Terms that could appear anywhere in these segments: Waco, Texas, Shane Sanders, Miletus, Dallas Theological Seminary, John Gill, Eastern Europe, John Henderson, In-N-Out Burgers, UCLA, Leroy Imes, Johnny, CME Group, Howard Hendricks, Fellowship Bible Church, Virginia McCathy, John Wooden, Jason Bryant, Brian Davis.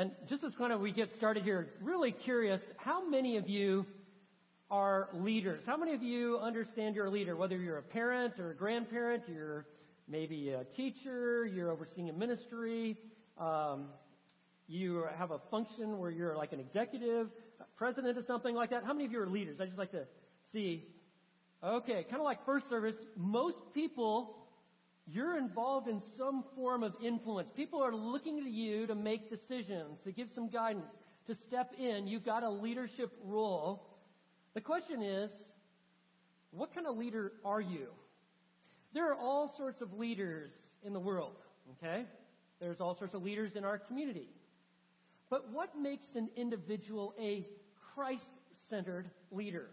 And just as kind of we get started here, really curious, how many of you are leaders? How many of you understand you're a leader, whether you're a parent or a grandparent, you're maybe a teacher, you're overseeing a ministry, you have a function where you're like an executive, president of something like that? How many of you are leaders? I'd just like to see. Okay, kind of like first service, most people, you're involved in some form of influence. People are looking to you to make decisions, to give some guidance, to step in. You've got a leadership role. The question is, what kind of leader are you? There are all sorts of leaders in the world, okay? There's all sorts of leaders in our community. But what makes an individual a Christ-centered leader?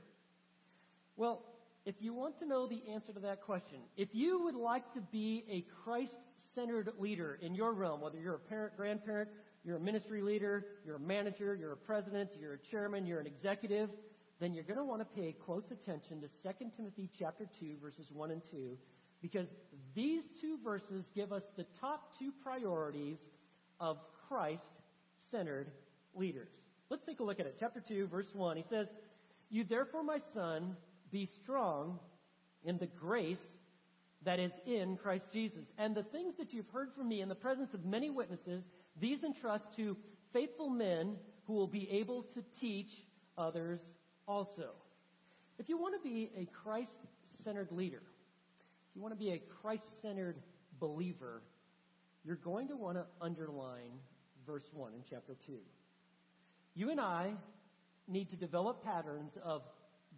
Well, if you want to know the answer to that question, if you would like to be a Christ-centered leader in your realm, whether you're a parent, grandparent, you're a ministry leader, you're a manager, you're a president, you're a chairman, you're an executive, then you're going to want to pay close attention to 2 Timothy chapter 2, verses 1 and 2, because these two verses give us the top two priorities of Christ-centered leaders. Let's take a look at it. Chapter 2, verse 1, he says, "You therefore, my son, be strong in the grace that is in Christ Jesus. And the things that you've heard from me in the presence of many witnesses, these entrust to faithful men who will be able to teach others also." If you want to be a Christ-centered leader, if you want to be a Christ-centered believer, you're going to want to underline verse 1 in chapter 2. You and I need to develop patterns of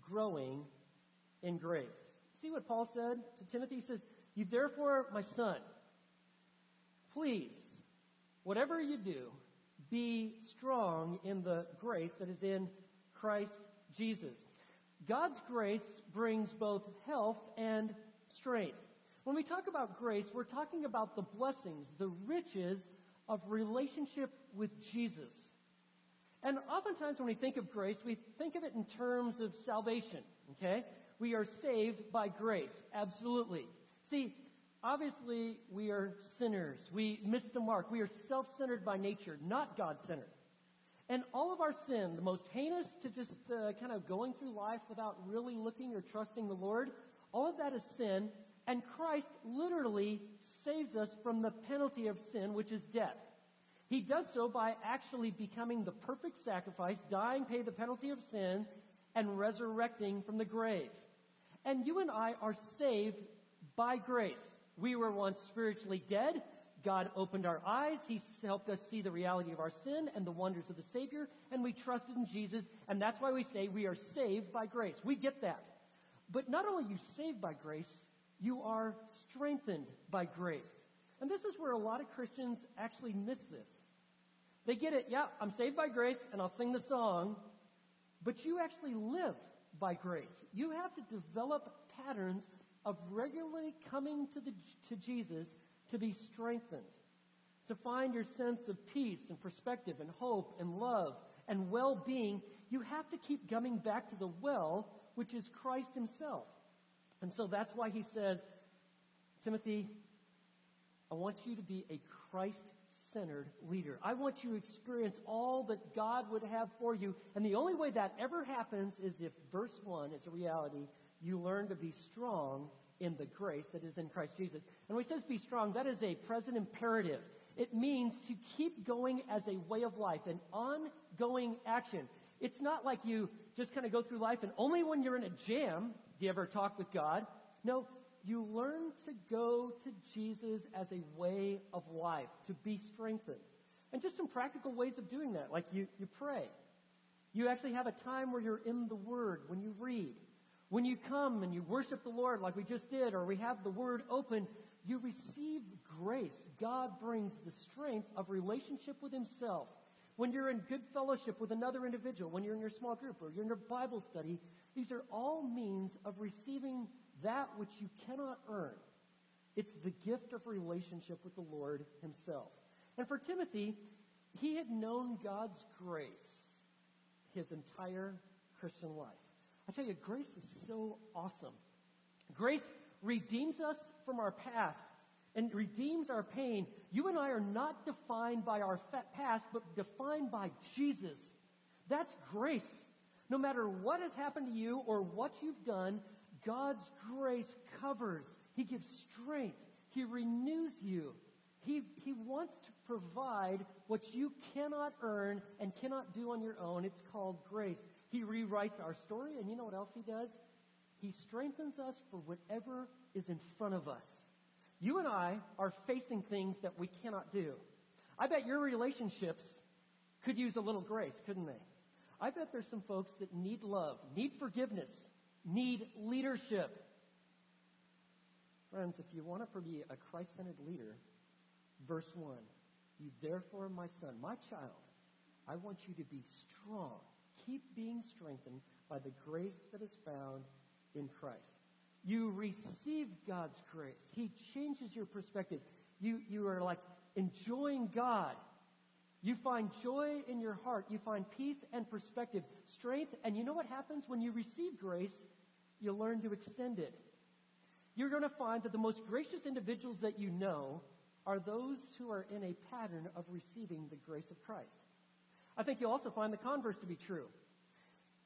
growing in grace. See what Paul said to Timothy? He says, "You therefore, my son, please, whatever you do, be strong in the grace that is in Christ Jesus." God's grace brings both health and strength. When we talk about grace, we're talking about the blessings, the riches of relationship with Jesus. And oftentimes when we think of grace, we think of it in terms of salvation, okay? We are saved by grace, absolutely. See, obviously we are sinners. We miss the mark. We are self-centered by nature, not God-centered. And all of our sin, the most heinous to just kind of going through life without really looking or trusting the Lord, all of that is sin, and Christ literally saves us from the penalty of sin, which is death. He does so by actually becoming the perfect sacrifice, dying, pay the penalty of sin, and resurrecting from the grave. And you and I are saved by grace. We were once spiritually dead. God opened our eyes. He helped us see the reality of our sin and the wonders of the Savior, and we trusted in Jesus, and that's why we say we are saved by grace. We get that. But not only are you saved by grace, you are strengthened by grace. And this is where a lot of Christians actually miss this. They get it, yeah, I'm saved by grace, and I'll sing the song, but you actually live by grace. You have to develop patterns of regularly coming to Jesus to be strengthened, to find your sense of peace and perspective and hope and love and well-being. You have to keep coming back to the well, which is Christ himself. And so that's why he says, Timothy, I want you to be a Christ-centered leader. I want you to experience all that God would have for you. And the only way that ever happens is if verse 1 is a reality. You learn to be strong in the grace that is in Christ Jesus. And when he says be strong, that is a present imperative. It means to keep going as a way of life, an ongoing action. It's not like you just kind of go through life and only when you're in a jam do you ever talk with God. No. You learn to go to Jesus as a way of life, to be strengthened. And just some practical ways of doing that, like you pray. You actually have a time where you're in the Word, when you read. When you come and you worship the Lord like we just did, or we have the Word open, you receive grace. God brings the strength of relationship with himself. When you're in good fellowship with another individual, when you're in your small group, or you're in your Bible study, these are all means of receiving that which you cannot earn. It's the gift of relationship with the Lord himself. And for Timothy, he had known God's grace his entire Christian life. I tell you, grace is so awesome. Grace redeems us from our past. and redeems our pain, you and I are not defined by our past, but defined by Jesus. That's grace. No matter what has happened to you or what you've done, God's grace covers. He gives strength. He renews you. He wants to provide what you cannot earn and cannot do on your own. It's called grace. He rewrites our story, and you know what else he does? He strengthens us for whatever is in front of us. You and I are facing things that we cannot do. I bet your relationships could use a little grace, couldn't they? I bet there's some folks that need love, need forgiveness, need leadership. Friends, if you want to be a Christ-centered leader, verse 1, you therefore, my son, my child, I want you to be strong. Keep being strengthened by the grace that is found in Christ. You receive God's grace. He changes your perspective. You are like enjoying God. You find joy in your heart. You find peace and perspective, strength. And you know what happens when you receive grace? You learn to extend it. You're going to find that the most gracious individuals that you know are those who are in a pattern of receiving the grace of Christ. I think you'll also find the converse to be true.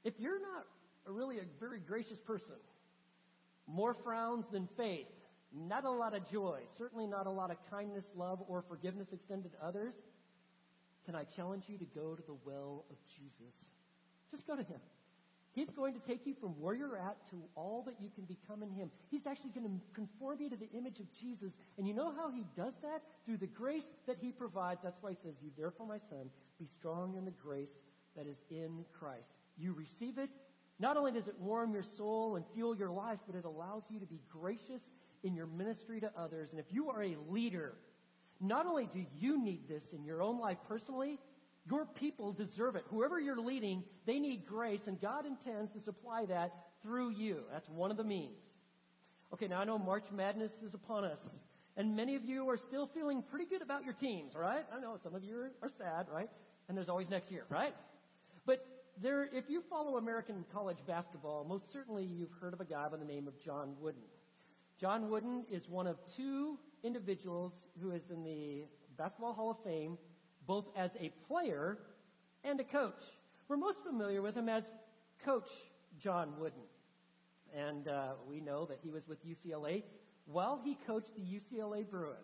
If you're not really a very gracious person, more frowns than faith, not a lot of joy, certainly not a lot of kindness, love, or forgiveness extended to others, can I challenge you to go to the well of Jesus? Just go to him. He's going to take you from where you're at to all that you can become in him. He's actually going to conform you to the image of Jesus. And you know how he does that? Through the grace that he provides. That's why he says, you therefore, my son, be strong in the grace that is in Christ. You receive it. Not only does it warm your soul and fuel your life, but it allows you to be gracious in your ministry to others. And if you are a leader, not only do you need this in your own life personally, your people deserve it. Whoever you're leading, they need grace, and God intends to supply that through you. That's one of the means. Okay, now I know March Madness is upon us, and many of you are still feeling pretty good about your teams, right? I know some of you are sad, right? And there's always next year, right? But if you follow American college basketball, most certainly you've heard of a guy by the name of John Wooden. John Wooden is one of two individuals who is in the Basketball Hall of Fame, both as a player and a coach. We're most familiar with him as Coach John Wooden. And we know that he was with UCLA. While he coached the UCLA Bruins,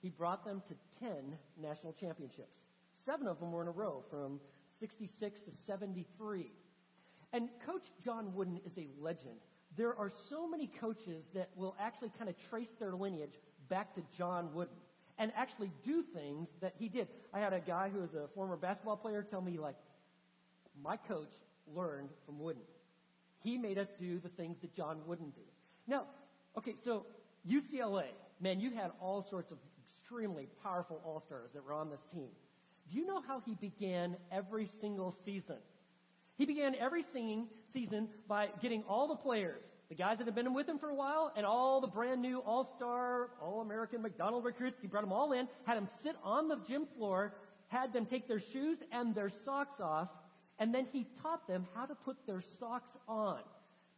he brought them to 10 national championships. 7 of them were in a row, from 66 to 73. And Coach John Wooden is a legend. There are so many coaches that will actually kind of trace their lineage back to John Wooden and actually do things that he did. I had a guy who was a former basketball player tell me, like, my coach learned from Wooden. He made us do the things that John Wooden did. Now, okay, so UCLA, man, you had all sorts of extremely powerful all-stars that were on this team. Do you know how he began every single season? He began every season by getting all the players, the guys that have been with him for a while, and all the brand new all-star, all-American McDonald recruits. He brought them all in, had them sit on the gym floor, had them take their shoes and their socks off, and then he taught them how to put their socks on.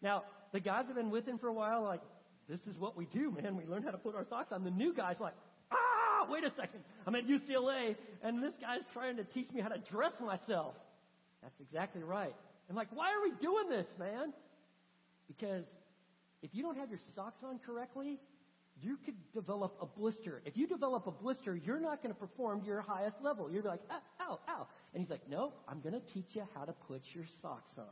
Now, the guys that have been with him for a while, like, this is what we do, man. We learn how to put our socks on. The new guys, like, wait a second, I'm at UCLA, and this guy's trying to teach me how to dress myself. That's exactly right. I'm like, why are we doing this, man? Because if you don't have your socks on correctly, you could develop a blister. If you develop a blister, you're not going to perform to your highest level. You're like, ow, ow. And he's like, no, I'm going to teach you how to put your socks on.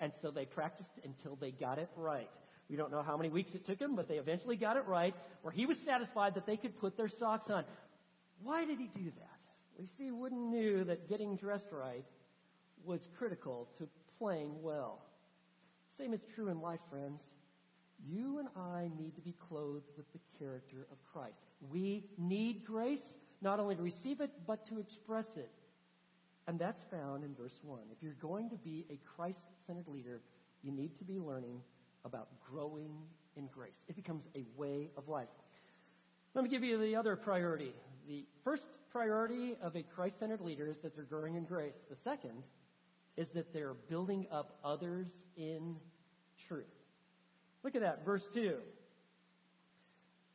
And so they practiced until they got it right. We don't know how many weeks it took him, but they eventually got it right, where he was satisfied that they could put their socks on. Why did he do that? We see Wooden knew that getting dressed right was critical to playing well. Same is true in life, friends. You and I need to be clothed with the character of Christ. We need grace, not only to receive it, but to express it. And that's found in verse 1. If you're going to be a Christ-centered leader, you need to be learning about growing in grace. It becomes a way of life. Let me give you the other priority. The first priority of a Christ-centered leader is that they're growing in grace. The second is that they're building up others in truth. Look at that, verse 2.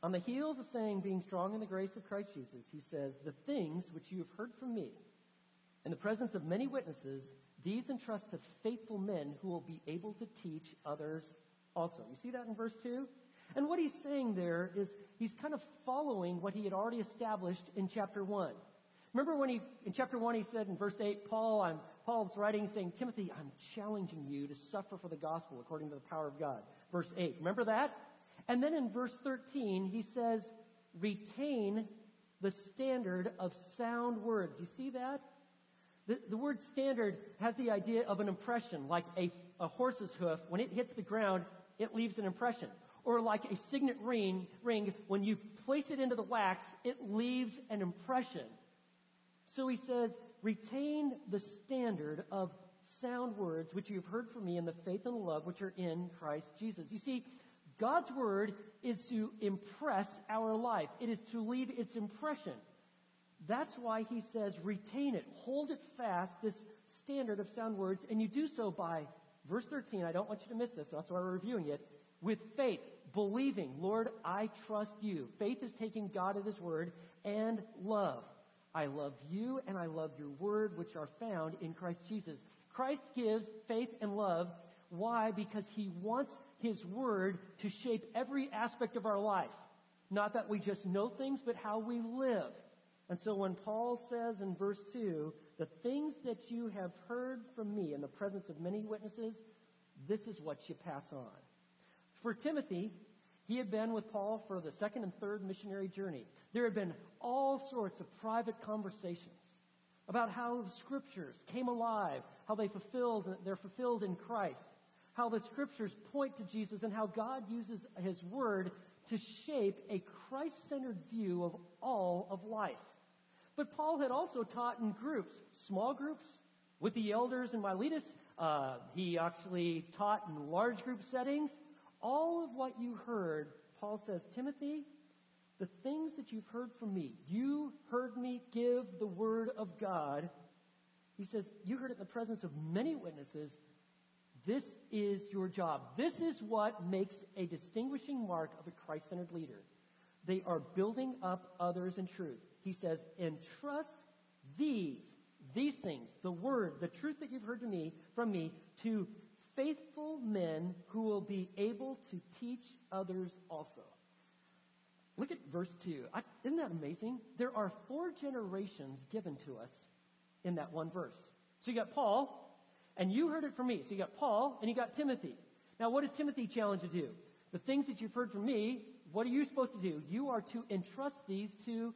On the heels of saying being strong in the grace of Christ Jesus, he says, the things which you have heard from me, in the presence of many witnesses, these entrust to faithful men who will be able to teach others also. You see that in verse 2? And what he's saying there is he's kind of following what he had already established in chapter 1. Remember when in chapter 1 he said in verse 8, Paul's writing saying, Timothy, I'm challenging you to suffer for the gospel according to the power of God. Verse 8. Remember that? And then in verse 13 he says, retain the standard of sound words. You see that? The word standard has the idea of an impression, like a horse's hoof. When it hits the ground, it leaves an impression. Or like a signet ring, when you place it into the wax, it leaves an impression. So he says, retain the standard of sound words which you have heard from me in the faith and love which are in Christ Jesus. You see, God's word is to impress our life. It is to leave its impression. That's why he says, retain it, hold it fast, this standard of sound words, and you do so by, verse 13, I don't want you to miss this, so that's why we're reviewing it, with faith, believing, Lord, I trust you. Faith is taking God at his word, and love. I love you and I love your word, which are found in Christ Jesus. Christ gives faith and love. Why? Because he wants his word to shape every aspect of our life. Not that we just know things, but how we live. And so when Paul says in verse 2, the things that you have heard from me in the presence of many witnesses, this is what you pass on. For Timothy, he had been with Paul for the second and third missionary journey. There had been all sorts of private conversations about how the scriptures came alive, how they're fulfilled in Christ, how the scriptures point to Jesus, and how God uses his word to shape a Christ-centered view of all of life. But Paul had also taught in groups, small groups, with the elders in Miletus. He actually taught in large group settings. All of what you heard, Paul says, Timothy, the things that you've heard from me, you heard me give the word of God. He says, you heard it in the presence of many witnesses. This is your job. This is what makes a distinguishing mark of a Christ-centered leader. They are building up others in truth. He says, entrust these things, the word, the truth that you've heard from me, to faithful men who will be able to teach others also. Look at verse 2. Isn't that amazing? There are 4 generations given to us in that one verse. So you got Paul, and you heard it from me. So you got Paul, and you got Timothy. Now what is Timothy challenged to do? The things that you've heard from me, what are you supposed to do? You are to entrust these to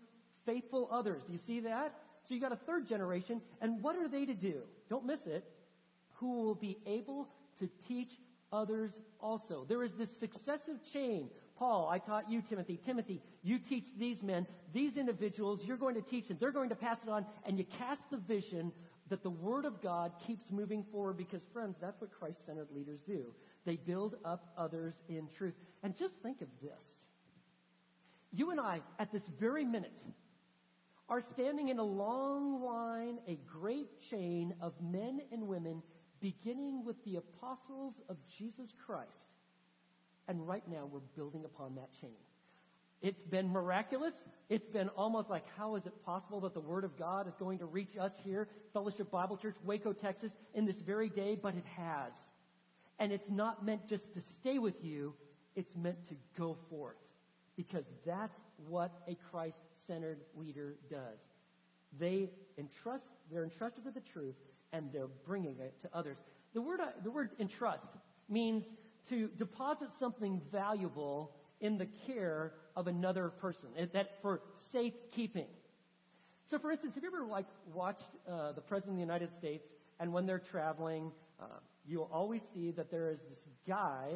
faithful others. Do you see that? So you got a 3rd generation, and what are they to do? Don't miss it. Who will be able to teach others also. There is this successive chain. Paul, I taught you, Timothy. Timothy, you teach these men, these individuals, you're going to teach them. They're going to pass it on, and you cast the vision that the word of God keeps moving forward because, friends, that's what Christ-centered leaders do. They build up others in truth. And just think of this. You and I, at this very minute, are standing in a long line, a great chain of men and women, beginning with the apostles of Jesus Christ. And right now, we're building upon that chain. It's been miraculous. It's been almost like, how is it possible that the word of God is going to reach us here, Fellowship Bible Church, Waco, Texas, in this very day? But it has. And it's not meant just to stay with you. It's meant to go forth. Because that's what a Christ-centered leader does. They're entrusted with the truth, and they're bringing it to others. The word entrust means to deposit something valuable in the care of another person, that for safekeeping. So, for instance, have you ever watched the President of the United States, and when they're traveling, you'll always see that there is this guy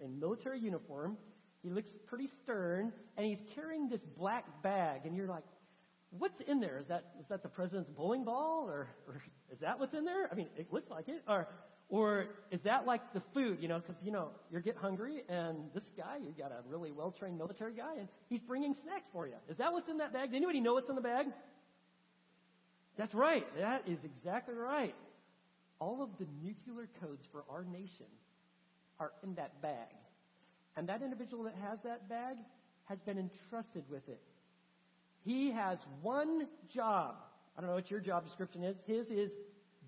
in military uniform. He looks pretty stern, and he's carrying this black bag, and you're like, what's in there? Is that the president's bowling ball, or is that what's in there? I mean, it looks like it. Or is that like the food, because, you get hungry, and this guy, you got a really well-trained military guy, and he's bringing snacks for you. Is that what's in that bag? Does anybody know what's in the bag? That's right. That is exactly right. All of the nuclear codes for our nation are in that bag. And that individual that has that bag has been entrusted with it. He has one job. I don't know what your job description is. His is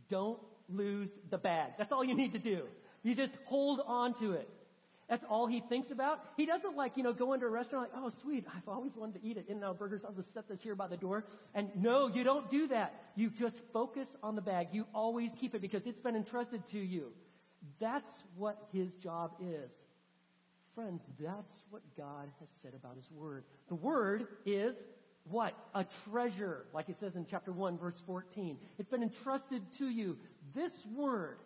don't lose the bag. That's all you need to do. You just hold on to it. That's all he thinks about. He doesn't like, go into a restaurant like, oh, sweet, I've always wanted to eat at In-N-Out Burgers. I'll just set this here by the door. And no, you don't do that. You just focus on the bag. You always keep it because it's been entrusted to you. That's what his job is. Friends, that's what God has said about his word. The word is what? A treasure, like it says in chapter 1, verse 14. It's been entrusted to you. This word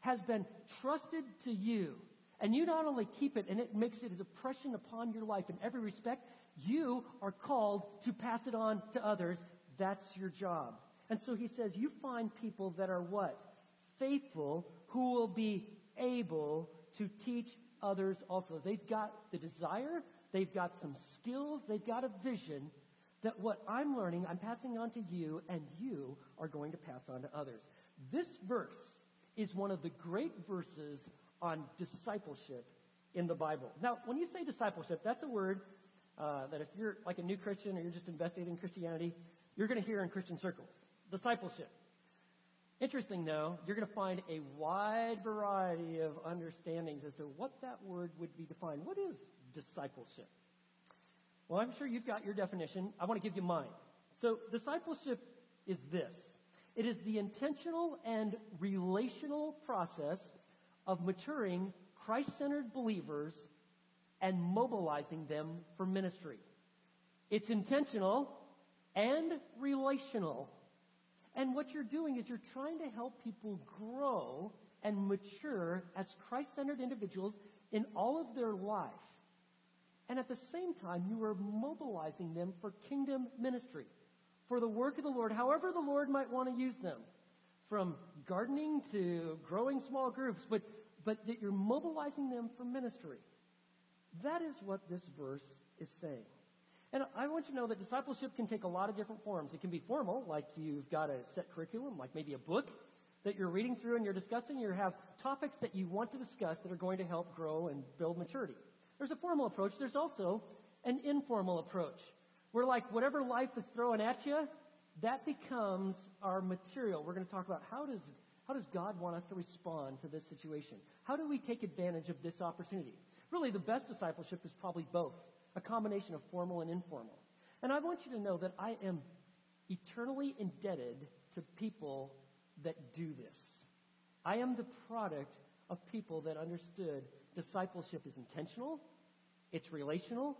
has been trusted to you. And you not only keep it, and it makes it an impression upon your life in every respect, you are called to pass it on to others. That's your job. And so he says, you find people that are what? Faithful, who will be able to teach others also. They've got the desire, they've got some skills, they've got a vision that what I'm learning, I'm passing on to you, and you are going to pass on to others. This verse is one of the great verses on discipleship in the Bible. Now, when you say discipleship, that's a word that if you're like a new Christian or you're just investigating Christianity, you're going to hear in Christian circles. Discipleship. Interesting, though, you're going to find a wide variety of understandings as to what that word would be defined. What is discipleship? Well, I'm sure you've got your definition. I want to give you mine. So discipleship is this. It is the intentional and relational process of maturing Christ-centered believers and mobilizing them for ministry. It's intentional and relational. And what you're doing is you're trying to help people grow and mature as Christ-centered individuals in all of their life. And at the same time, you are mobilizing them for kingdom ministry, for the work of the Lord, however the Lord might want to use them, from gardening to growing small groups, but that you're mobilizing them for ministry. That is what this verse is saying. And I want you to know that discipleship can take a lot of different forms. It can be formal, like you've got a set curriculum, like maybe a book that you're reading through and you're discussing. You have topics that you want to discuss that are going to help grow and build maturity. There's a formal approach. There's also an informal approach, where like whatever life is throwing at you, that becomes our material. We're going to talk about how does God want us to respond to this situation? How do we take advantage of this opportunity? Really, the best discipleship is probably both, a combination of formal and informal. And I want you to know that I am eternally indebted to people that do this. I am the product of people that understood discipleship is intentional, it's relational,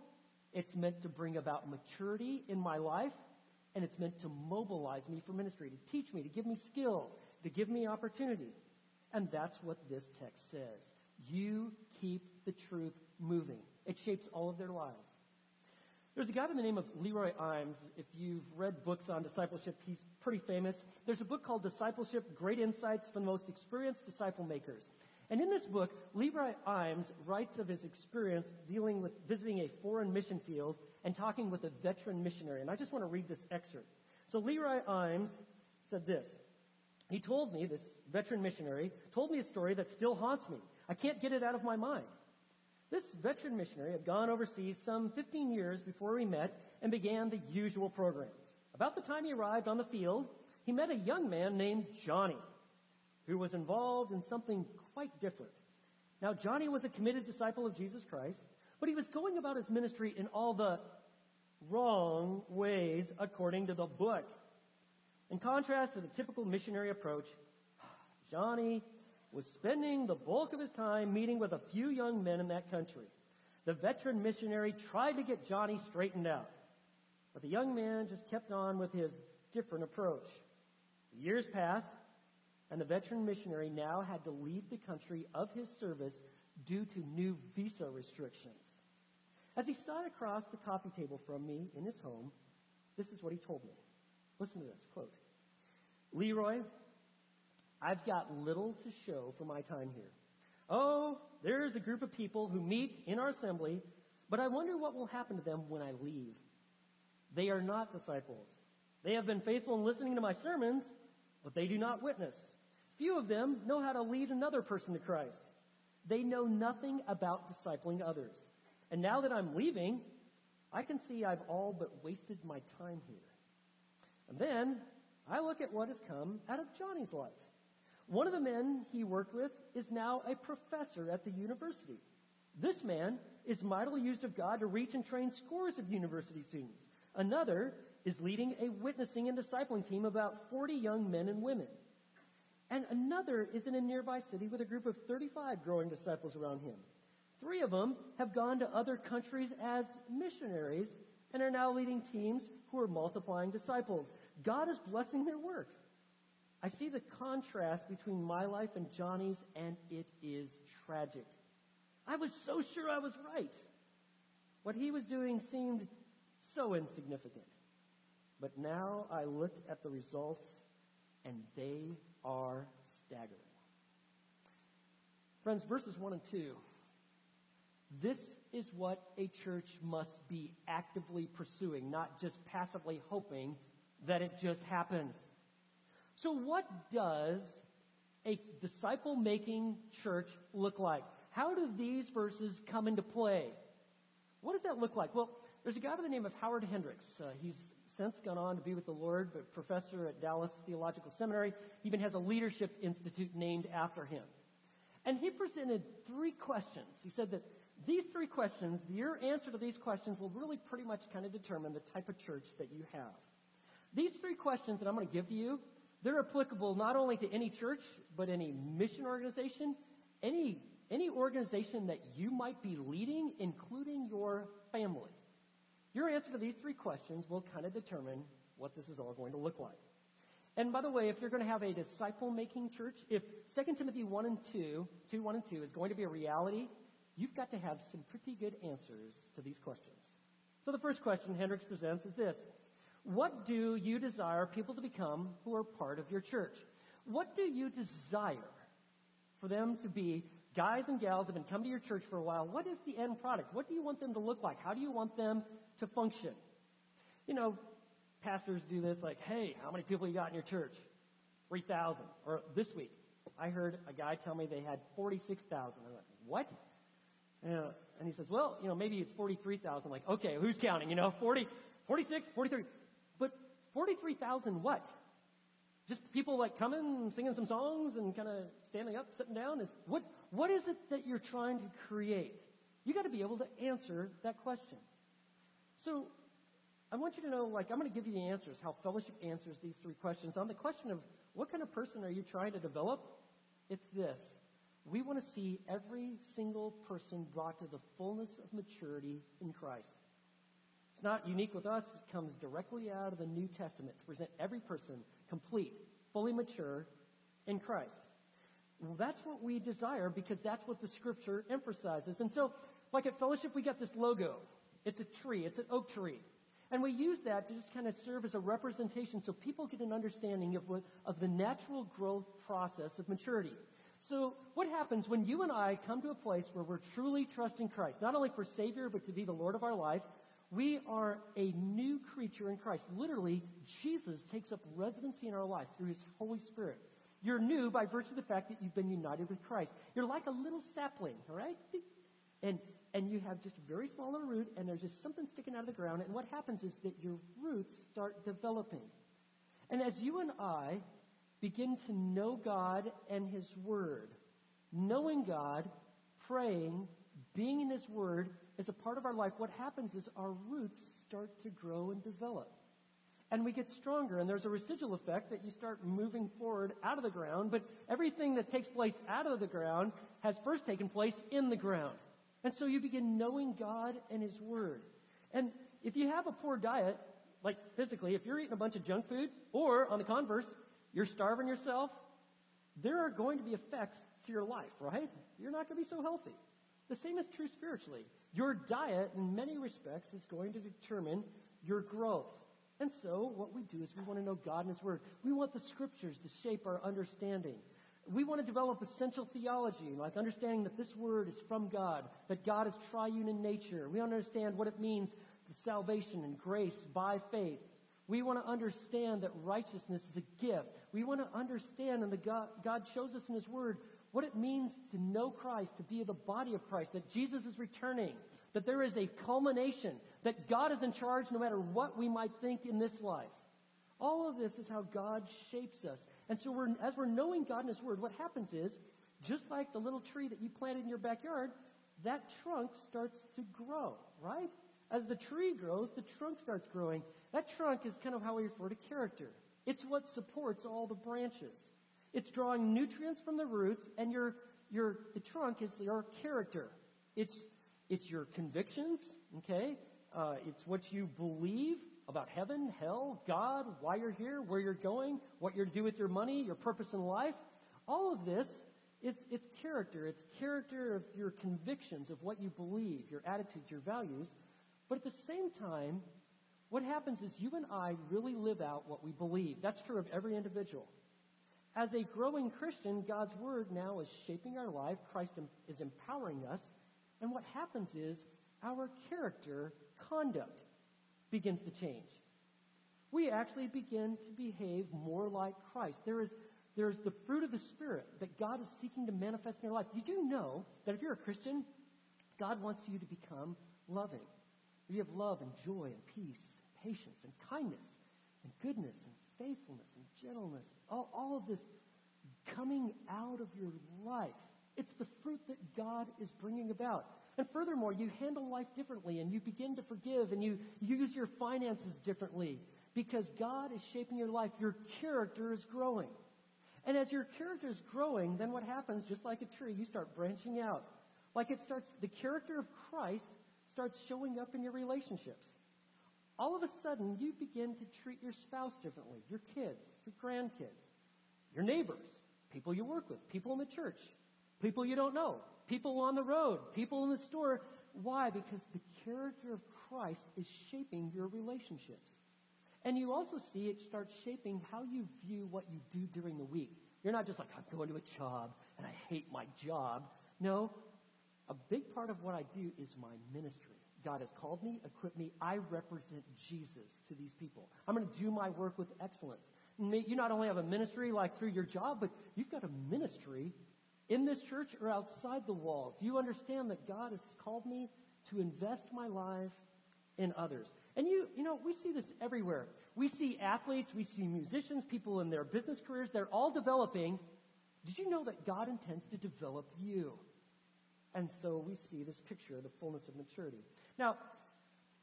it's meant to bring about maturity in my life, and it's meant to mobilize me for ministry, to teach me, to give me skill, to give me opportunity. And that's what this text says. You keep the truth moving. It shapes all of their lives. There's a guy by the name of Leroy Imes. If you've read books on discipleship, he's pretty famous. There's a book called Discipleship, Great Insights from the Most Experienced Disciple Makers. And in this book, Leroy Imes writes of his experience dealing with visiting a foreign mission field and talking with a veteran missionary. And I just want to read this excerpt. So Leroy Imes said this. He told me, this veteran missionary, told me a story that still haunts me. I can't get it out of my mind. This veteran missionary had gone overseas some 15 years before we met and began the usual programs. About the time he arrived on the field, he met a young man named Johnny, who was involved in something quite different. Now, Johnny was a committed disciple of Jesus Christ, but he was going about his ministry in all the wrong ways according to the book. In contrast to the typical missionary approach, Johnny was spending the bulk of his time meeting with a few young men in that country. The veteran missionary tried to get Johnny straightened out, but the young man just kept on with his different approach. Years passed, and the veteran missionary now had to leave the country of his service due to new visa restrictions. As he sat across the coffee table from me in his home, this is what he told me. Listen to this, quote, "Leroy, I've got little to show for my time here. Oh, there's a group of people who meet in our assembly, but I wonder what will happen to them when I leave. They are not disciples. They have been faithful in listening to my sermons, but they do not witness. Few of them know how to lead another person to Christ. They know nothing about discipling others. And now that I'm leaving, I can see I've all but wasted my time here. And then I look at what has come out of Johnny's life. One of the men he worked with is now a professor at the university. This man is mightily used of God to reach and train scores of university students. Another is leading a witnessing and discipling team of about 40 young men and women. And another is in a nearby city with a group of 35 growing disciples around him. Three of them have gone to other countries as missionaries and are now leading teams who are multiplying disciples. God is blessing their work. I see the contrast between my life and Johnny's, and it is tragic. I was so sure I was right. What he was doing seemed so insignificant. But now I look at the results, and they are staggering. Friends, verses 1 and 2. This is what a church must be actively pursuing, not just passively hoping that it just happens. So what does a disciple-making church look like? How do these verses come into play? What does that look like? Well, there's a guy by the name of Howard Hendricks. He's since gone on to be with the Lord, but professor at Dallas Theological Seminary. He even has a leadership institute named after him. And he presented three questions. He said that these three questions, your answer to these questions, will really pretty much kind of determine the type of church that you have. These three questions that I'm going to give to you, they're applicable not only to any church, but any mission organization, any organization that you might be leading, including your family. Your answer to these three questions will kind of determine what this is all going to look like. And by the way, if you're going to have a disciple-making church, if 2 Timothy 1 and 2 is going to be a reality, you've got to have some pretty good answers to these questions. So the first question Hendricks presents is this. What do you desire people to become who are part of your church? What do you desire for them to be? Guys and gals that have been coming to your church for a while, what is the end product? What do you want them to look like? How do you want them to function? You know, pastors do this like, hey, how many people you got in your church? 3,000. Or this week, I heard a guy tell me they had 46,000. I'm like, what? And he says, well, you know, maybe it's 43,000. I'm like, okay, who's counting? You know, 40, 46, 43. But 43,000 what? Just people like coming, singing some songs and kind of standing up, sitting down? What is it that you're trying to create? You got to be able to answer that question. So I want you to know, like, I'm going to give you the answers, how Fellowship answers these three questions. On the question of what kind of person are you trying to develop, it's this. We want to see every single person brought to the fullness of maturity in Christ. It's not unique with us. It comes directly out of the New Testament to present every person complete, fully mature in Christ. Well, that's what we desire because that's what the Scripture emphasizes. And so, like at Fellowship, we got this logo. It's a tree. It's an oak tree. And we use that to just kind of serve as a representation so people get an understanding of the natural growth process of maturity. So what happens when you and I come to a place where we're truly trusting Christ, not only for Savior, but to be the Lord of our life? We are a new creature in Christ. Literally, Jesus takes up residency in our life through His Holy Spirit. You're new by virtue of the fact that you've been united with Christ. You're like a little sapling, all right? And you have just a very small little root, and there's just something sticking out of the ground. And what happens is that your roots start developing. And as you and I begin to know God and His Word, knowing God, praying, being in His Word, as a part of our life, what happens is our roots start to grow and develop. And we get stronger, and there's a residual effect that you start moving forward out of the ground, but everything that takes place out of the ground has first taken place in the ground. And so you begin knowing God and His Word. And if you have a poor diet, like physically, if you're eating a bunch of junk food, or on the converse, you're starving yourself, there are going to be effects to your life, right? You're not going to be so healthy. The same is true spiritually. Your diet, in many respects, is going to determine your growth. And so what we do is we want to know God and His Word. We want the Scriptures to shape our understanding. We want to develop essential theology, like understanding that this Word is from God, that God is triune in nature. We understand what it means, the salvation and grace by faith. We want to understand that righteousness is a gift. We want to understand, and God shows us in His Word, what it means to know Christ, to be the body of Christ, that Jesus is returning, that there is a culmination, that God is in charge no matter what we might think in this life. All of this is how God shapes us. And so as we're knowing God and His Word, what happens is, just like the little tree that you planted in your backyard, that trunk starts to grow, right? As the tree grows, the trunk starts growing. That trunk is kind of how we refer to character. It's what supports all the branches. It's drawing nutrients from the roots, and the trunk is your character. It's your convictions, okay? It's what you believe about heaven, hell, God, why you're here, where you're going, what you're doing with your money, your purpose in life. All of this, it's character. It's character of your convictions, of what you believe, your attitudes, your values. But at the same time, what happens is you and I really live out what we believe. That's true of every individual. As a growing Christian, God's Word now is shaping our life. Christ is empowering us. And what happens is our character, conduct, begins to change. We actually begin to behave more like Christ. There is the fruit of the Spirit that God is seeking to manifest in your life. You do know that if you're a Christian, God wants you to become loving. We have love and joy and peace, and patience and kindness and goodness and faithfulness and gentleness. All of this coming out of your life. It's the fruit that God is bringing about. And furthermore, you handle life differently and you begin to forgive and you use your finances differently because God is shaping your life. Your character is growing. And as your character is growing, then what happens, just like a tree, you start branching out. The character of Christ starts showing up in your relationships. All of a sudden, you begin to treat your spouse differently, your kids, your grandkids, your neighbors, people you work with, people in the church, people you don't know, people on the road, people in the store. Why? Because the character of Christ is shaping your relationships. And you also see it starts shaping how you view what you do during the week. You're not just like, I'm going to a job and I hate my job. No. A big part of what I do is my ministry. God has called me, equipped me. I represent Jesus to these people. I'm going to do my work with excellence. You not only have a ministry like through your job, but you've got a ministry in this church or outside the walls. You understand that God has called me to invest my life in others. And you know, we see this everywhere. We see athletes, we see musicians, people in their business careers. They're all developing. Did you know that God intends to develop you? And so we see this picture of the fullness of maturity. Now,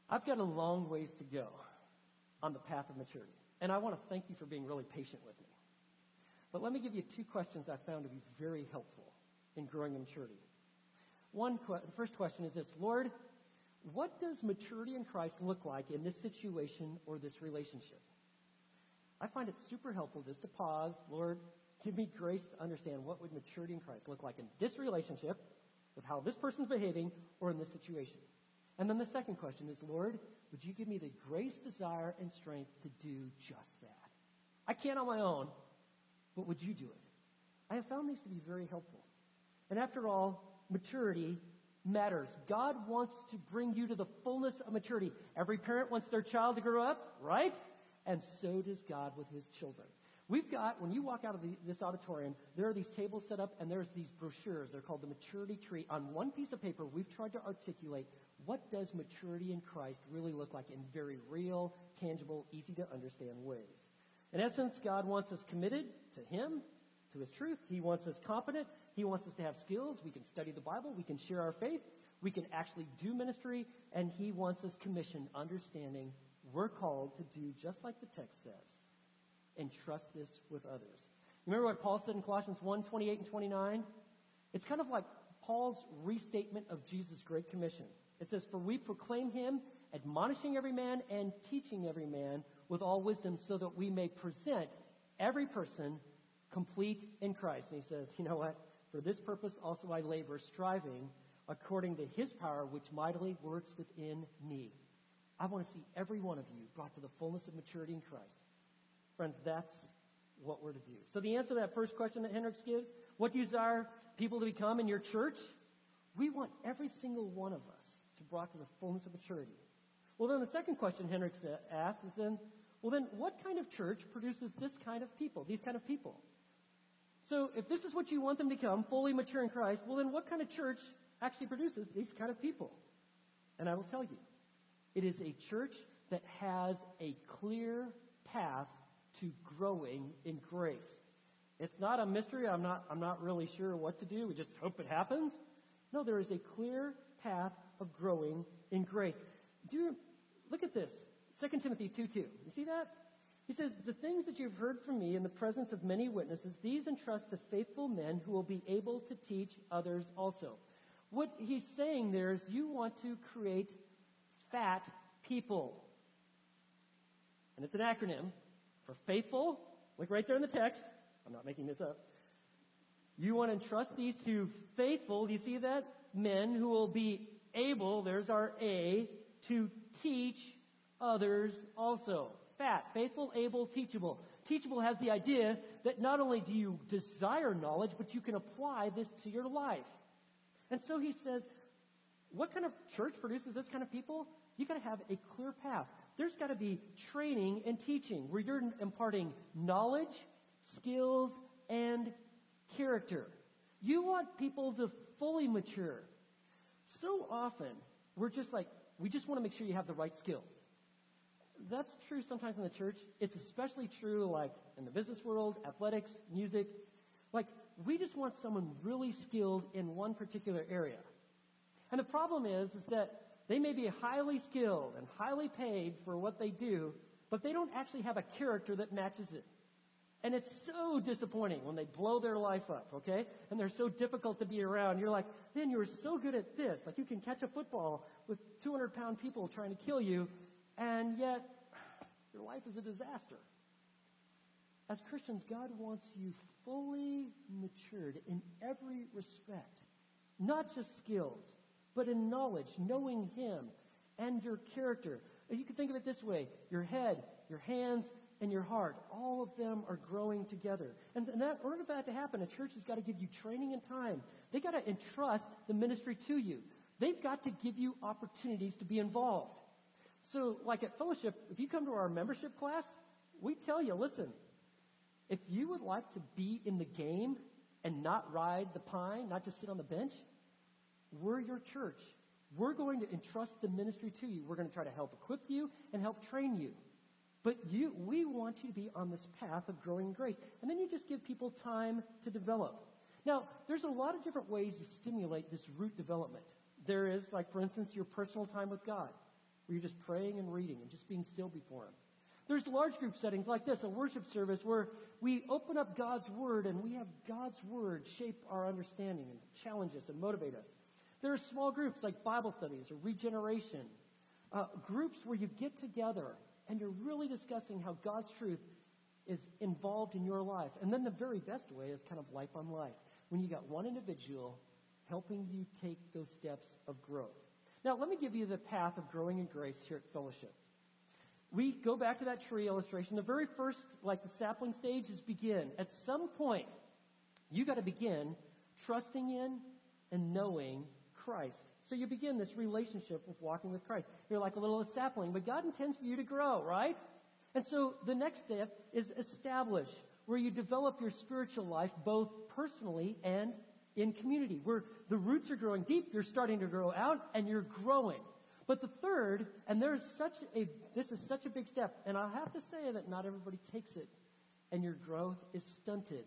I've got a long ways to go on the path of maturity. And I want to thank you for being really patient with me. But let me give you two questions I found to be very helpful in growing in maturity. The first question is this: Lord, what does maturity in Christ look like in this situation or this relationship? I find it super helpful just to pause. Lord, give me grace to understand what would maturity in Christ look like in this relationship, with how this person's behaving, or in this situation. And then the second question is, Lord, would you give me the grace, desire, and strength to do just that? I can't on my own, but would you do it? I have found these to be very helpful. And after all, maturity matters. God wants to bring you to the fullness of maturity. Every parent wants their child to grow up, right? And so does God with His children. We've got, when you walk out of this auditorium, there are these tables set up and there's these brochures. They're called the Maturity Tree. On one piece of paper, we've tried to articulate what does maturity in Christ really look like in very real, tangible, easy-to-understand ways. In essence, God wants us committed to Him, to His truth. He wants us competent. He wants us to have skills. We can study the Bible. We can share our faith. We can actually do ministry. And He wants us commissioned, understanding we're called to do just like the text says. And trust this with others. Remember what Paul said in Colossians 1:28 and 29? It's kind of like Paul's restatement of Jesus' Great Commission. It says, "For we proclaim Him, admonishing every man and teaching every man with all wisdom, so that we may present every person complete in Christ." And he says, you know what? "For this purpose also I labor, striving according to His power, which mightily works within me." I want to see every one of you brought to the fullness of maturity in Christ. Friends, that's what we're to do. So the answer to that first question that Hendricks gives, what do you desire people to become in your church? We want every single one of us to be brought to the fullness of maturity. Well, then the second question Hendricks asked is then what kind of church produces this kind of people, these kind of people? So if this is what you want them to become, fully mature in Christ, well, then what kind of church actually produces these kind of people? And I will tell you, it is a church that has a clear path to growing in grace. It's not a mystery. I'm not really sure what to do. We just hope it happens. No, there is a clear path of growing in grace. Look at this. 2 Timothy 2:2. You see that? He says, "The things that you've heard from me in the presence of many witnesses, these entrust to faithful men who will be able to teach others also." What he's saying there is you want to create fat people. And it's an acronym for faithful. Look right there in the text. I'm not making this up. You want to entrust these to faithful, do you see that? Men who will be able, there's our A, to teach others also. Fat, faithful, able, teachable. Teachable has the idea that not only do you desire knowledge, but you can apply this to your life. And so he says, what kind of church produces this kind of people? You've got to have a clear path. There's got to be training and teaching where you're imparting knowledge, skills, and character. You want people to fully mature. So often, we're just like, we just want to make sure you have the right skills. That's true sometimes in the church. It's especially true like in the business world, athletics, music. Like, we just want someone really skilled in one particular area. And the problem is that they may be highly skilled and highly paid for what they do, but they don't actually have a character that matches it. And it's so disappointing when they blow their life up, okay? And they're so difficult to be around. You're like, man, you were so good at this. Like, you can catch a football with 200-pound people trying to kill you, and yet your life is a disaster. As Christians, God wants you fully matured in every respect, not just skills, but in knowledge, knowing Him and your character. You can think of it this way. Your head, your hands, and your heart. All of them are growing together. And in order for that to happen, a church has got to give you training and time. They've got to entrust the ministry to you. They've got to give you opportunities to be involved. So, like at Fellowship, if you come to our membership class, we tell you, listen, if you would like to be in the game and not ride the pine, not just sit on the bench, we're your church. We're going to entrust the ministry to you. We're going to try to help equip you and help train you. But we want you to be on this path of growing grace. And then you just give people time to develop. Now, there's a lot of different ways to stimulate this root development. There is, like, for instance, your personal time with God, where you're just praying and reading and just being still before Him. There's large group settings like this, a worship service where we open up God's Word and we have God's Word shape our understanding and challenge us and motivate us. There are small groups like Bible studies or regeneration, groups where you get together and you're really discussing how God's truth is involved in your life. And then the very best way is kind of life on life, when you got one individual helping you take those steps of growth. Now, let me give you the path of growing in grace here at Fellowship. We go back to that tree illustration. The very first, like the sapling stage, is begin. At some point, you got to begin trusting in and knowing Christ. So you begin this relationship with walking with Christ. You're like a little sapling, but God intends for you to grow, right? And so the next step is establish, where you develop your spiritual life both personally and in community, where the roots are growing deep, you're starting to grow out, and you're growing. But the third, and this is such a big step, and I'll have to say that not everybody takes it, and your growth is stunted.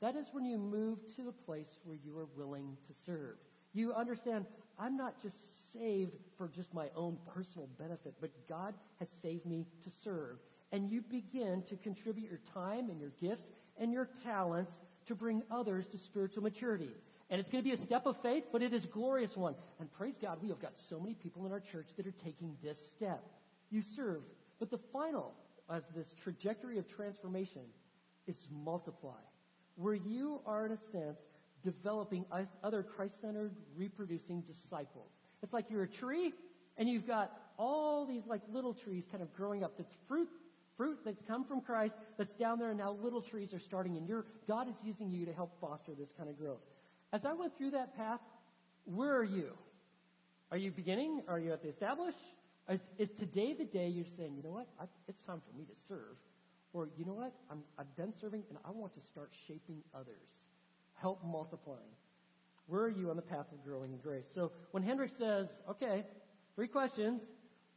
That is when you move to the place where you are willing to serve. You understand, I'm not just saved for just my own personal benefit, but God has saved me to serve. And you begin to contribute your time and your gifts and your talents to bring others to spiritual maturity. And it's going to be a step of faith, but it is a glorious one. And praise God, we have got so many people in our church that are taking this step. You serve. But the final, as this trajectory of transformation, is multiply, where you are, in a sense, developing other Christ-centered, reproducing disciples. It's like you're a tree, and you've got all these like little trees kind of growing up. That's fruit that's come from Christ that's down there, and now little trees are starting, and God is using you to help foster this kind of growth. As I went through that path, where are you? Are you beginning? Are you at the establish? Is today the day you're saying, you know what, it's time for me to serve? Or, you know what, I've been serving, and I want to start shaping others. Help multiplying. Where are you on the path of growing in grace? So when Hendricks says, okay, Three questions.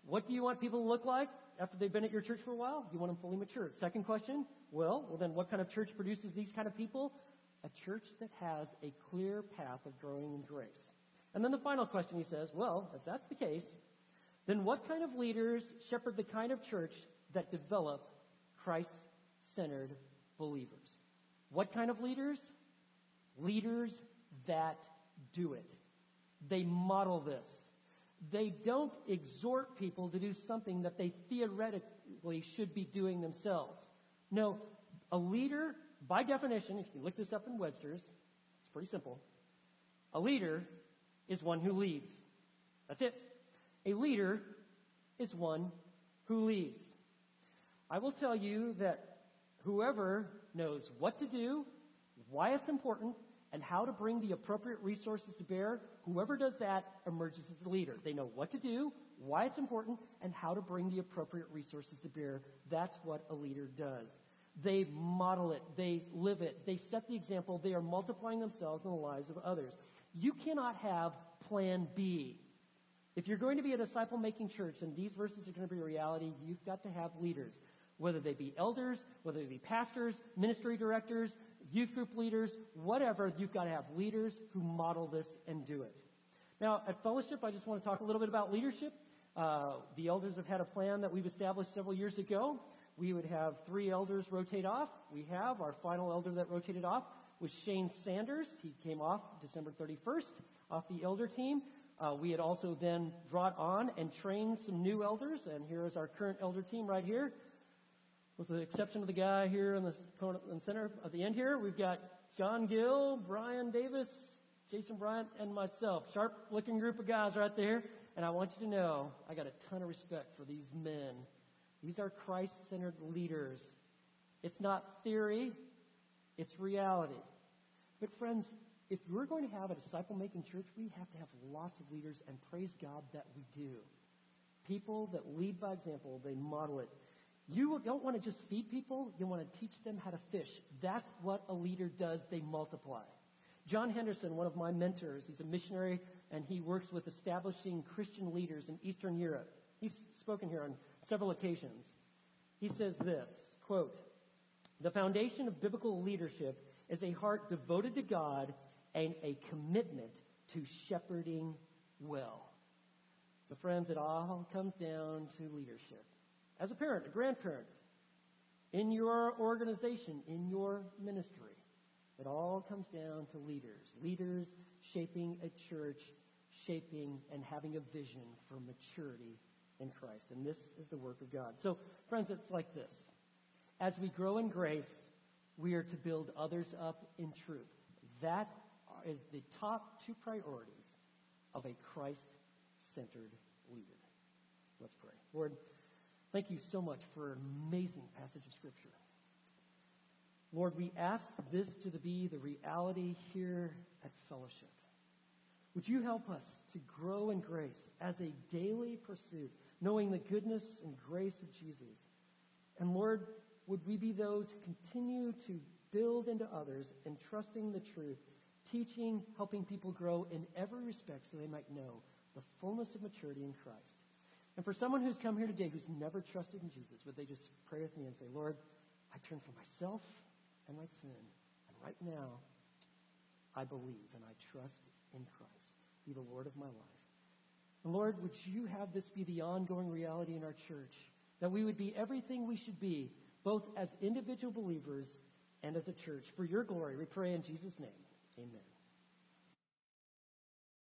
What do you want people to look like after they've been at your church for a while? You want them fully mature. Second question, well then what kind of church produces these kind of people? A church that has a clear path of growing in grace. And then the final question, he says, well, if that's the case, then what kind of leaders shepherd the kind of church that develop Christ-centered believers? What kind of leaders? Leaders that do it. They model this. They don't exhort people to do something that they theoretically should be doing themselves. No, a leader, by definition, if you look this up in Webster's, it's pretty simple. A leader is one who leads. That's it. A leader is one who leads. I will tell you that whoever knows what to do, why it's important, and how to bring the appropriate resources to bear, whoever does that emerges as the leader. They know what to do, why it's important, and how to bring the appropriate resources to bear. That's what a leader does. They model it. They live it. They set the example. They are multiplying themselves in the lives of others. You cannot have plan B. If you're going to be a disciple-making church, and these verses are going to be a reality, you've got to have leaders, whether they be elders, whether they be pastors, ministry directors, youth group leaders, whatever. You've got to have leaders who model this and do it. Now, at Fellowship, I just want to talk a little bit about leadership. The elders have had a plan that we've established several years ago. We would have three elders rotate off. We have our final elder that rotated off was Shane Sanders. He came off December 31st off the elder team. We had also then brought on and trained some new elders, and here is our current elder team right here. With the exception of the guy here in the center at the end here, we've got John Gill, Brian Davis, Jason Bryant, and myself. Sharp-looking group of guys right there, and I want you to know I got a ton of respect for these men. These are Christ-centered leaders. It's not theory, it's reality. But friends, if we're going to have a disciple-making church, we have to have lots of leaders, and praise God that we do. People that lead by example, they model it. You don't want to just feed people, you want to teach them how to fish. That's what a leader does, they multiply. John Henderson, one of my mentors, he's a missionary, and he works with establishing Christian leaders in Eastern Europe. He's spoken here on several occasions. He says this, quote, "The foundation of biblical leadership is a heart devoted to God and a commitment to shepherding well." So friends, it all comes down to leadership. As a parent, a grandparent, in your organization, in your ministry, it all comes down to leaders. Leaders shaping a church, shaping and having a vision for maturity in Christ. And this is the work of God. So, friends, it's like this. As we grow in grace, we are to build others up in truth. That is the top two priorities of a Christ-centered leader. Let's pray. Lord, thank you so much for an amazing passage of Scripture. Lord, we ask this to be the reality here at Fellowship. Would you help us to grow in grace as a daily pursuit, knowing the goodness and grace of Jesus? And Lord, would we be those who continue to build into others and trusting the truth, teaching, helping people grow in every respect so they might know the fullness of maturity in Christ. And for someone who's come here today who's never trusted in Jesus, would they just pray with me and say, Lord, I turn from myself and my sin, and right now I believe and I trust in Christ. Be the Lord of my life. And Lord, would you have this be the ongoing reality in our church, that we would be everything we should be, both as individual believers and as a church. For your glory, we pray in Jesus' name. Amen.